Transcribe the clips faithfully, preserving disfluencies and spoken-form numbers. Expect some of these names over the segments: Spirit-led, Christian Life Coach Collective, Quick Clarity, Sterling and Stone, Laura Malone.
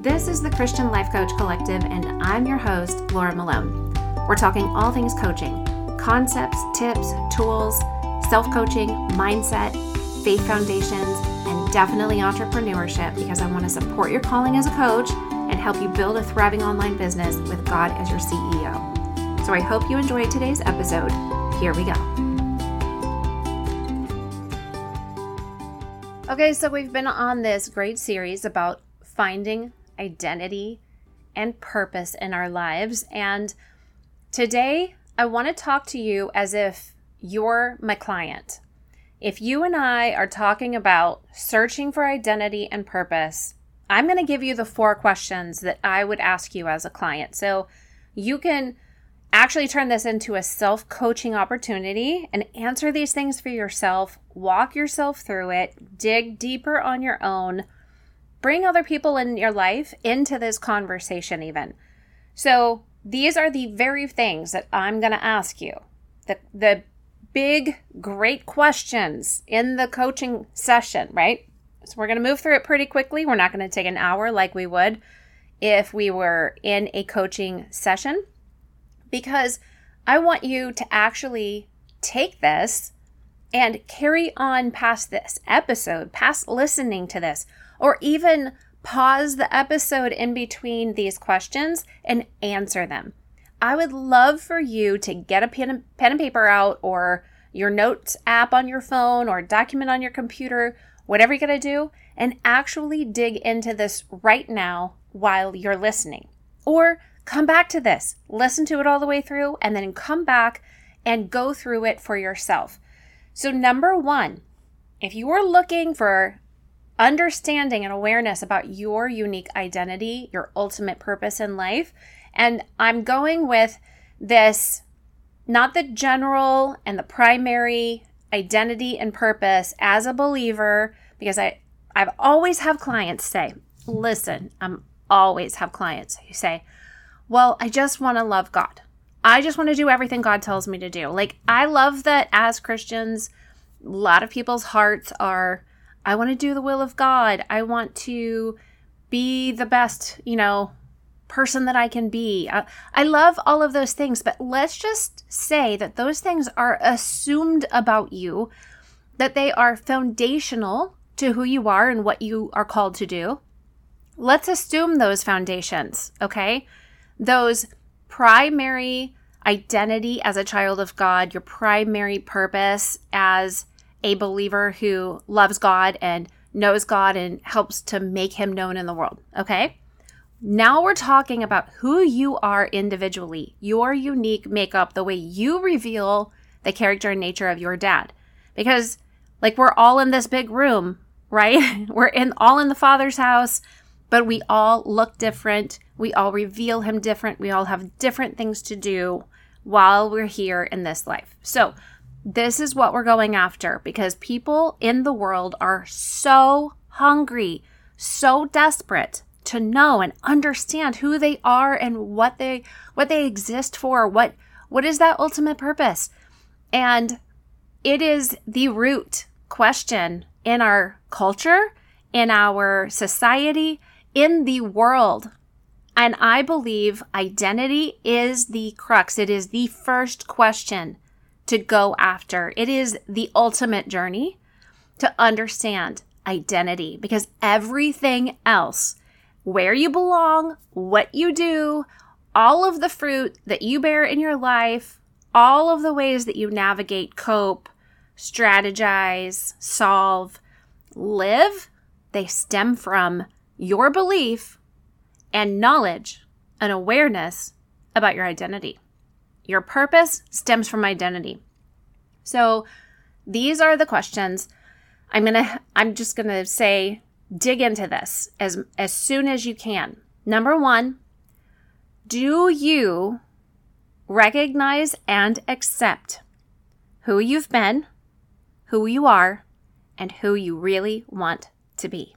This is the Christian Life Coach Collective, and I'm your host, Laura Malone. We're talking all things coaching, concepts, tips, tools, self-coaching, mindset, faith foundations, and definitely entrepreneurship, because I want to support your calling as a coach and help you build a thriving online business with God as your C E O. So I hope you enjoyed today's episode. Here we go. Okay, so we've been on this great series about finding identity and purpose in our lives. And today I want to talk to you as if you're my client. If you and I are talking about searching for identity and purpose, I'm going to give you the four questions that I would ask you as a client. So you can actually turn this into a self-coaching opportunity and answer these things for yourself. Walk yourself through it, dig deeper on your own, bring other people in your life into this conversation even. So these are the very things that I'm going to ask you. The, the big, great questions in the coaching session, right? So we're going to move through it pretty quickly. We're not going to take an hour like we would if we were in a coaching session, because I want you to actually take this and carry on past this episode, past listening to this, or even pause the episode in between these questions and answer them. I would love for you to get a pen and, pen and paper out, or your notes app on your phone, or document on your computer, whatever you're going to do, and actually dig into this right now while you're listening. Or come back to this, listen to it all the way through, and then come back and go through it for yourself. So number one, if you are looking for understanding and awareness about your unique identity, your ultimate purpose in life, and I'm going with this, not the general and the primary identity and purpose as a believer, because I, I've always have clients say, listen, I'm always have clients who say, well, I just want to love God. I just want to do everything God tells me to do. Like, I love that as Christians, a lot of people's hearts are, I want to do the will of God. I want to be the best, you know, person that I can be. I, I love all of those things, but let's just say that those things are assumed about you, that they are foundational to who you are and what you are called to do. Let's assume those foundations, okay? Those primary identity as a child of God, your primary purpose as a believer who loves God and knows God and helps to make him known in the world, okay? Now we're talking about who you are individually, your unique makeup, the way you reveal the character and nature of your dad. Because, like, we're all in this big room, right? We're in all in the Father's house, but we all look different. We all reveal him different. We all have different things to do while we're here in this life. So this is what we're going after, because people in the world are so hungry, so desperate to know and understand who they are and what they what they exist for. What what is that ultimate purpose? And it is the root question in our culture, in our society, in the world. And I believe identity is the crux. It is the first question to go after. It is the ultimate journey to understand identity, because everything else, where you belong, what you do, all of the fruit that you bear in your life, all of the ways that you navigate, cope, strategize, solve, live, they stem from your belief and knowledge and awareness about your identity. Your purpose stems from identity. So these are the questions. I'm gonna, I'm just gonna say, dig into this as, as soon as you can. Number one, do you recognize and accept who you've been, who you are, and who you really want to be?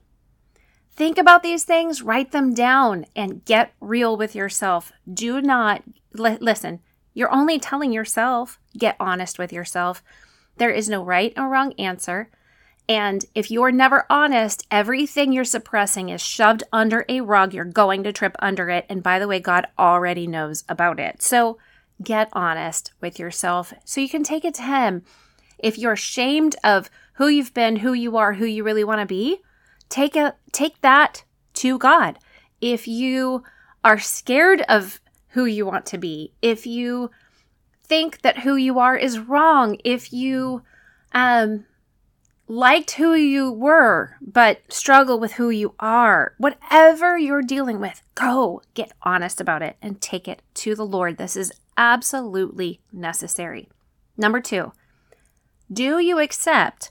Think about these things, write them down, and get real with yourself. Do not, li- listen, you're only telling yourself, get honest with yourself. There is no right or wrong answer. And if you're never honest, everything you're suppressing is shoved under a rug. You're going to trip under it. And by the way, God already knows about it. So get honest with yourself so you can take it to Him. If you're ashamed of who you've been, who you are, who you really want to be, take a, take that to God. If you are scared of who you want to be, if you think that who you are is wrong, if you um, liked who you were but struggle with who you are, whatever you're dealing with, go get honest about it and take it to the Lord. This is absolutely necessary. Number two, do you accept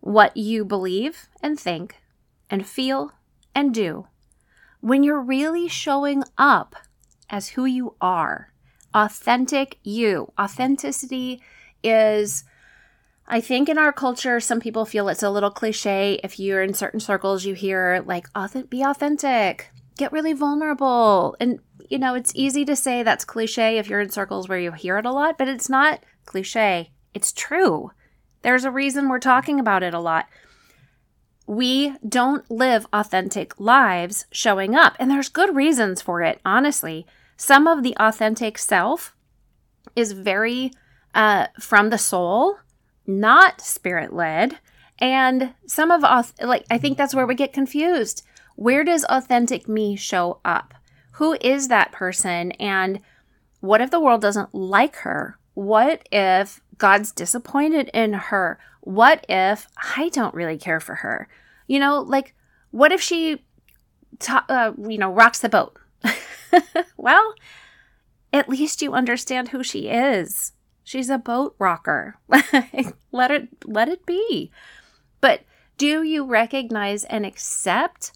what you believe and think and feel and do when you're really showing up as who you are? Authentic you. Authenticity is, I think in our culture, some people feel it's a little cliche. If you're in certain circles, you hear like, be authentic, get really vulnerable. And, you know, it's easy to say that's cliche if you're in circles where you hear it a lot, but it's not cliche. It's true. There's a reason we're talking about it a lot. We don't live authentic lives showing up, and there's good reasons for it, honestly. Some of the authentic self is very uh, from the soul, not spirit-led, and some of us, like, I think that's where we get confused. Where does authentic me show up? Who is that person, and what if the world doesn't like her? What if God's disappointed in her? What if I don't really care for her? You know, like, what if she, ta- uh, you know, rocks the boat? Well, at least you understand who she is. She's a boat rocker. Let it, let it be. But do you recognize and accept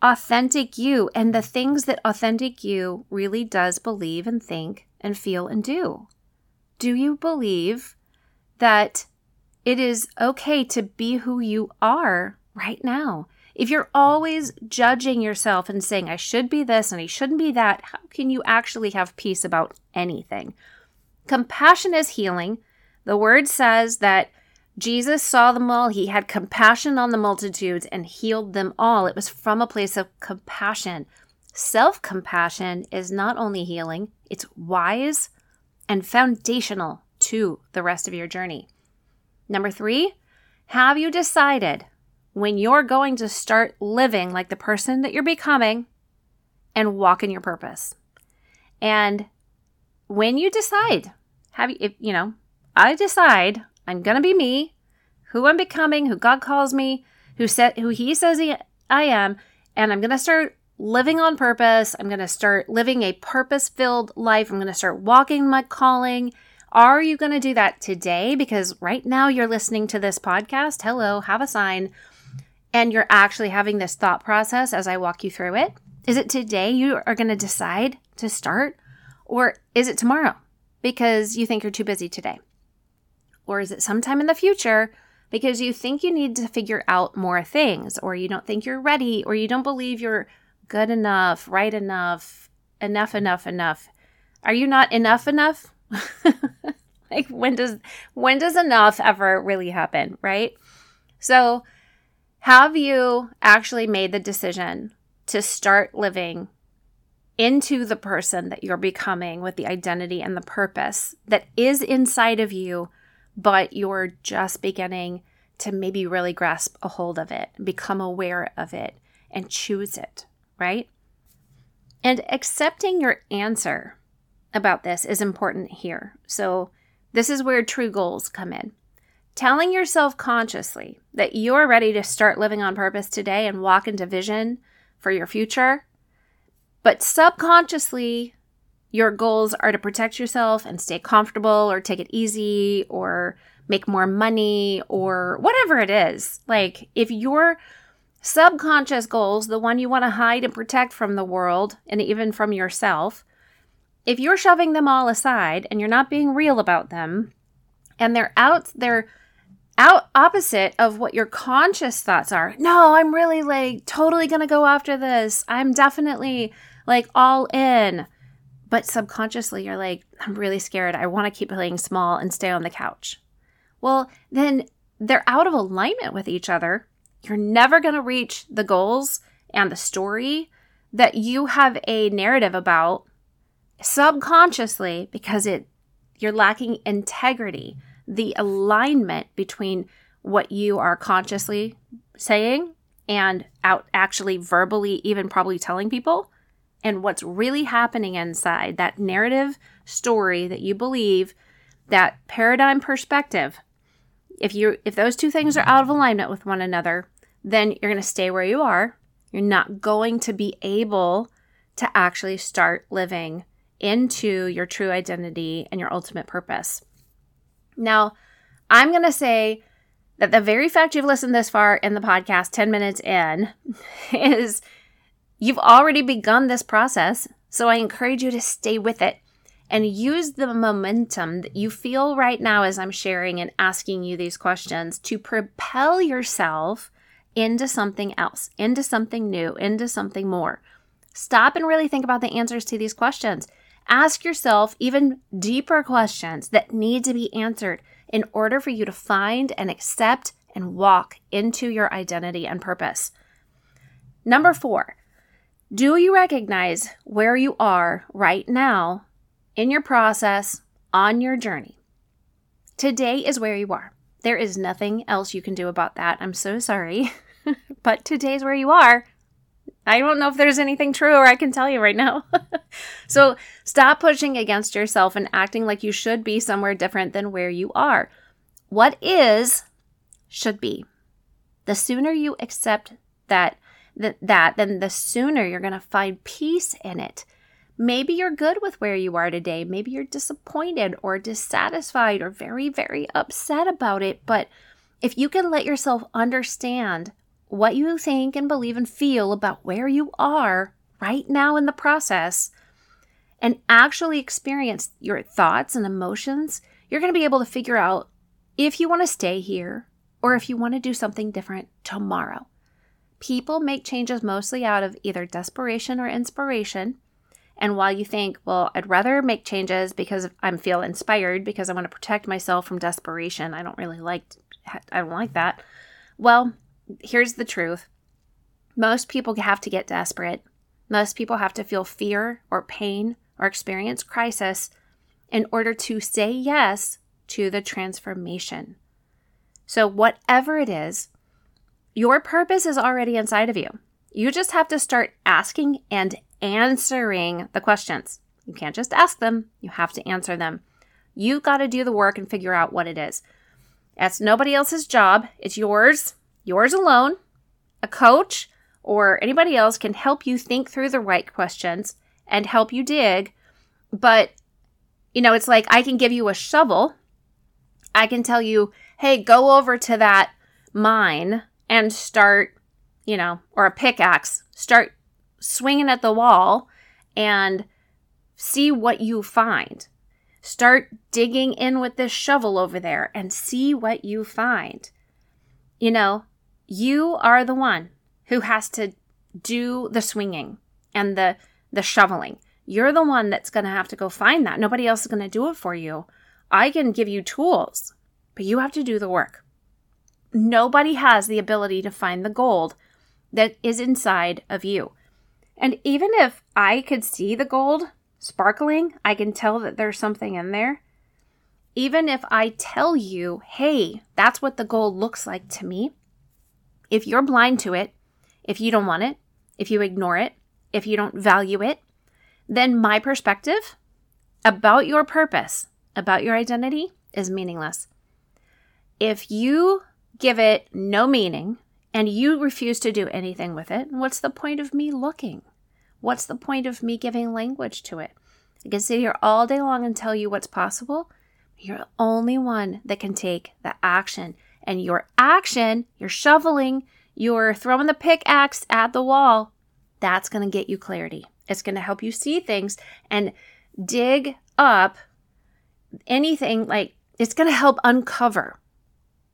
authentic you and the things that authentic you really does believe and think and feel and do? Do you believe that it is okay to be who you are right now? If you're always judging yourself and saying, I should be this and I shouldn't be that, how can you actually have peace about anything? Compassion is healing. The word says that Jesus saw them all. He had compassion on the multitudes and healed them all. It was from a place of compassion. Self-compassion is not only healing, it's wise and foundational to the rest of your journey. Number three, have you decided when you're going to start living like the person that you're becoming and walk in your purpose? And when you decide, have you, if, you know, I decide I'm going to be me, who I'm becoming, who God calls me, who said, who He says he, I am, and I'm going to start living on purpose. I'm going to start living a purpose-filled life. I'm going to start walking my calling. Are you going to do that today? Because right now you're listening to this podcast. Hello, have a sign. And you're actually having this thought process as I walk you through it. Is it today you are going to decide to start? Or is it tomorrow because you think you're too busy today? Or is it sometime in the future because you think you need to figure out more things, or you don't think you're ready, or you don't believe you're good enough, right enough, enough, enough, enough? Are you not enough enough? Like, when does when does enough ever really happen, right? So have you actually made the decision to start living into the person that you're becoming with the identity and the purpose that is inside of you, but you're just beginning to maybe really grasp a hold of it, become aware of it, and choose it, right? And accepting your answer about this is important here. So this is where true goals come in. Telling yourself consciously that you're ready to start living on purpose today and walk into vision for your future, but subconsciously, your goals are to protect yourself and stay comfortable, or take it easy, or make more money, or whatever it is. Like, if your subconscious goals, the one you want to hide and protect from the world and even from yourself, if you're shoving them all aside and you're not being real about them, and they're out, they're out opposite of what your conscious thoughts are. No, I'm really like totally going to go after this. I'm definitely like all in. But subconsciously you're like, I'm really scared. I want to keep playing small and stay on the couch. Well, then they're out of alignment with each other, you're never going to reach the goals and the story that you have a narrative about subconsciously because it you're lacking integrity, the alignment between what you are consciously saying and out actually verbally even probably telling people and what's really happening inside that narrative story that you believe, that paradigm perspective. If you if those two things are out of alignment with one another, then you're going to stay where you are. You're not going to be able to actually start living into your true identity and your ultimate purpose. Now, I'm going to say that the very fact you've listened this far in the podcast, ten minutes in, is you've already begun this process. So I encourage you to stay with it and use the momentum that you feel right now as I'm sharing and asking you these questions to propel yourself into something else, into something new, into something more. Stop and really think about the answers to these questions. Ask yourself even deeper questions that need to be answered in order for you to find and accept and walk into your identity and purpose. Number four, do you recognize where you are right now in your process, on your journey? Today is where you are. There is nothing else you can do about that. I'm so sorry, but today's where you are. I don't know if there's anything true or I can tell you right now. So stop pushing against yourself and acting like you should be somewhere different than where you are. What is should be. The sooner you accept that, th- that then the sooner you're going to find peace in it. Maybe you're good with where you are today. Maybe you're disappointed or dissatisfied or very, very upset about it. But if you can let yourself understand what you think and believe and feel about where you are right now in the process and actually experience your thoughts and emotions, you're going to be able to figure out if you want to stay here or if you want to do something different tomorrow. People make changes mostly out of either desperation or inspiration. And while you think, well, I'd rather make changes because I feel inspired because I want to protect myself from desperation. I don't really like, I don't like that. Well, here's the truth. Most people have to get desperate. Most people have to feel fear or pain or experience crisis in order to say yes to the transformation. So whatever it is, your purpose is already inside of you. You just have to start asking and answering the questions. You can't just ask them. You have to answer them. You've got to do the work and figure out what it is. That's nobody else's job. It's yours. Yours alone. A coach or anybody else can help you think through the right questions and help you dig. But, you know, it's like I can give you a shovel. I can tell you, hey, go over to that mine and start, you know, or a pickaxe, start swinging at the wall and see what you find. Start digging in with this shovel over there and see what you find. You know, you are the one who has to do the swinging and the, the shoveling. You're the one that's going to have to go find that. Nobody else is going to do it for you. I can give you tools, but you have to do the work. Nobody has the ability to find the gold that is inside of you. And even if I could see the gold sparkling, I can tell that there's something in there. Even if I tell you, hey, that's what the gold looks like to me, if you're blind to it, if you don't want it, if you ignore it, if you don't value it, then my perspective about your purpose, about your identity is meaningless. If you give it no meaning and you refuse to do anything with it, what's the point of me looking? What's the point of me giving language to it? I can sit here all day long and tell you what's possible. You're the only one that can take the action. And your action, your shoveling, your throwing the pickaxe at the wall, that's going to get you clarity. It's going to help you see things and dig up anything. Like, it's going to help uncover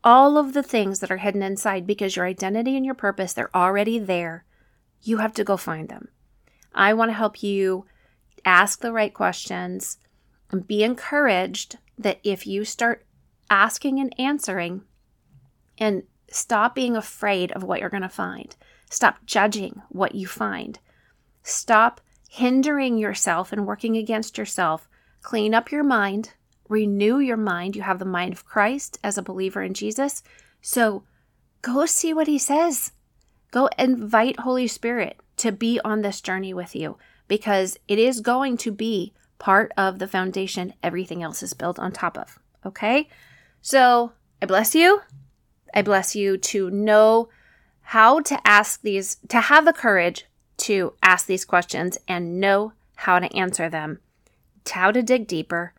all of the things that are hidden inside because your identity and your purpose, they're already there. You have to go find them. I want to help you ask the right questions and be encouraged that if you start asking and answering, And stop being afraid of what you're going to find. Stop judging what you find. Stop hindering yourself and working against yourself. Clean up your mind. Renew your mind. You have the mind of Christ as a believer in Jesus. So go see what he says. Go invite Holy Spirit to be on this journey with you, because it is going to be part of the foundation everything else is built on top of, okay? So I bless you. I bless you to know how to ask these, to have the courage to ask these questions and know how to answer them, how to dig deeper.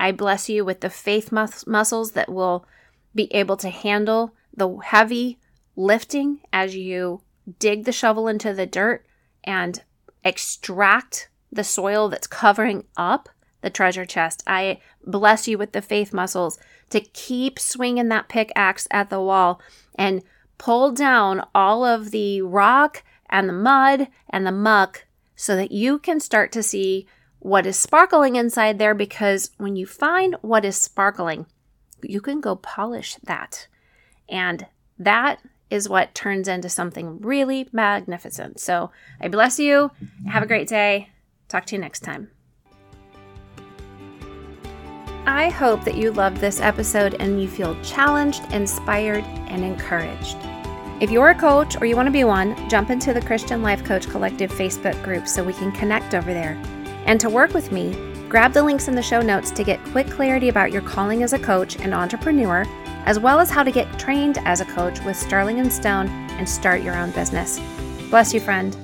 I bless you with the faith mus- muscles that will be able to handle the heavy lifting as you dig the shovel into the dirt and extract the soil that's covering up the treasure chest. I bless you with the faith muscles to keep swinging that pickaxe at the wall and pull down all of the rock and the mud and the muck so that you can start to see what is sparkling inside there, because when you find what is sparkling, you can go polish that. And that is what turns into something really magnificent. So I bless you. Have a great day. Talk to you next time. I hope that you loved this episode and you feel challenged, inspired, and encouraged. If you're a coach or you want to be one, jump into the Christian Life Coach Collective Facebook group so we can connect over there. And to work with me, grab the links in the show notes to get quick clarity about your calling as a coach and entrepreneur, as well as how to get trained as a coach with Sterling and Stone and start your own business. Bless you, friend.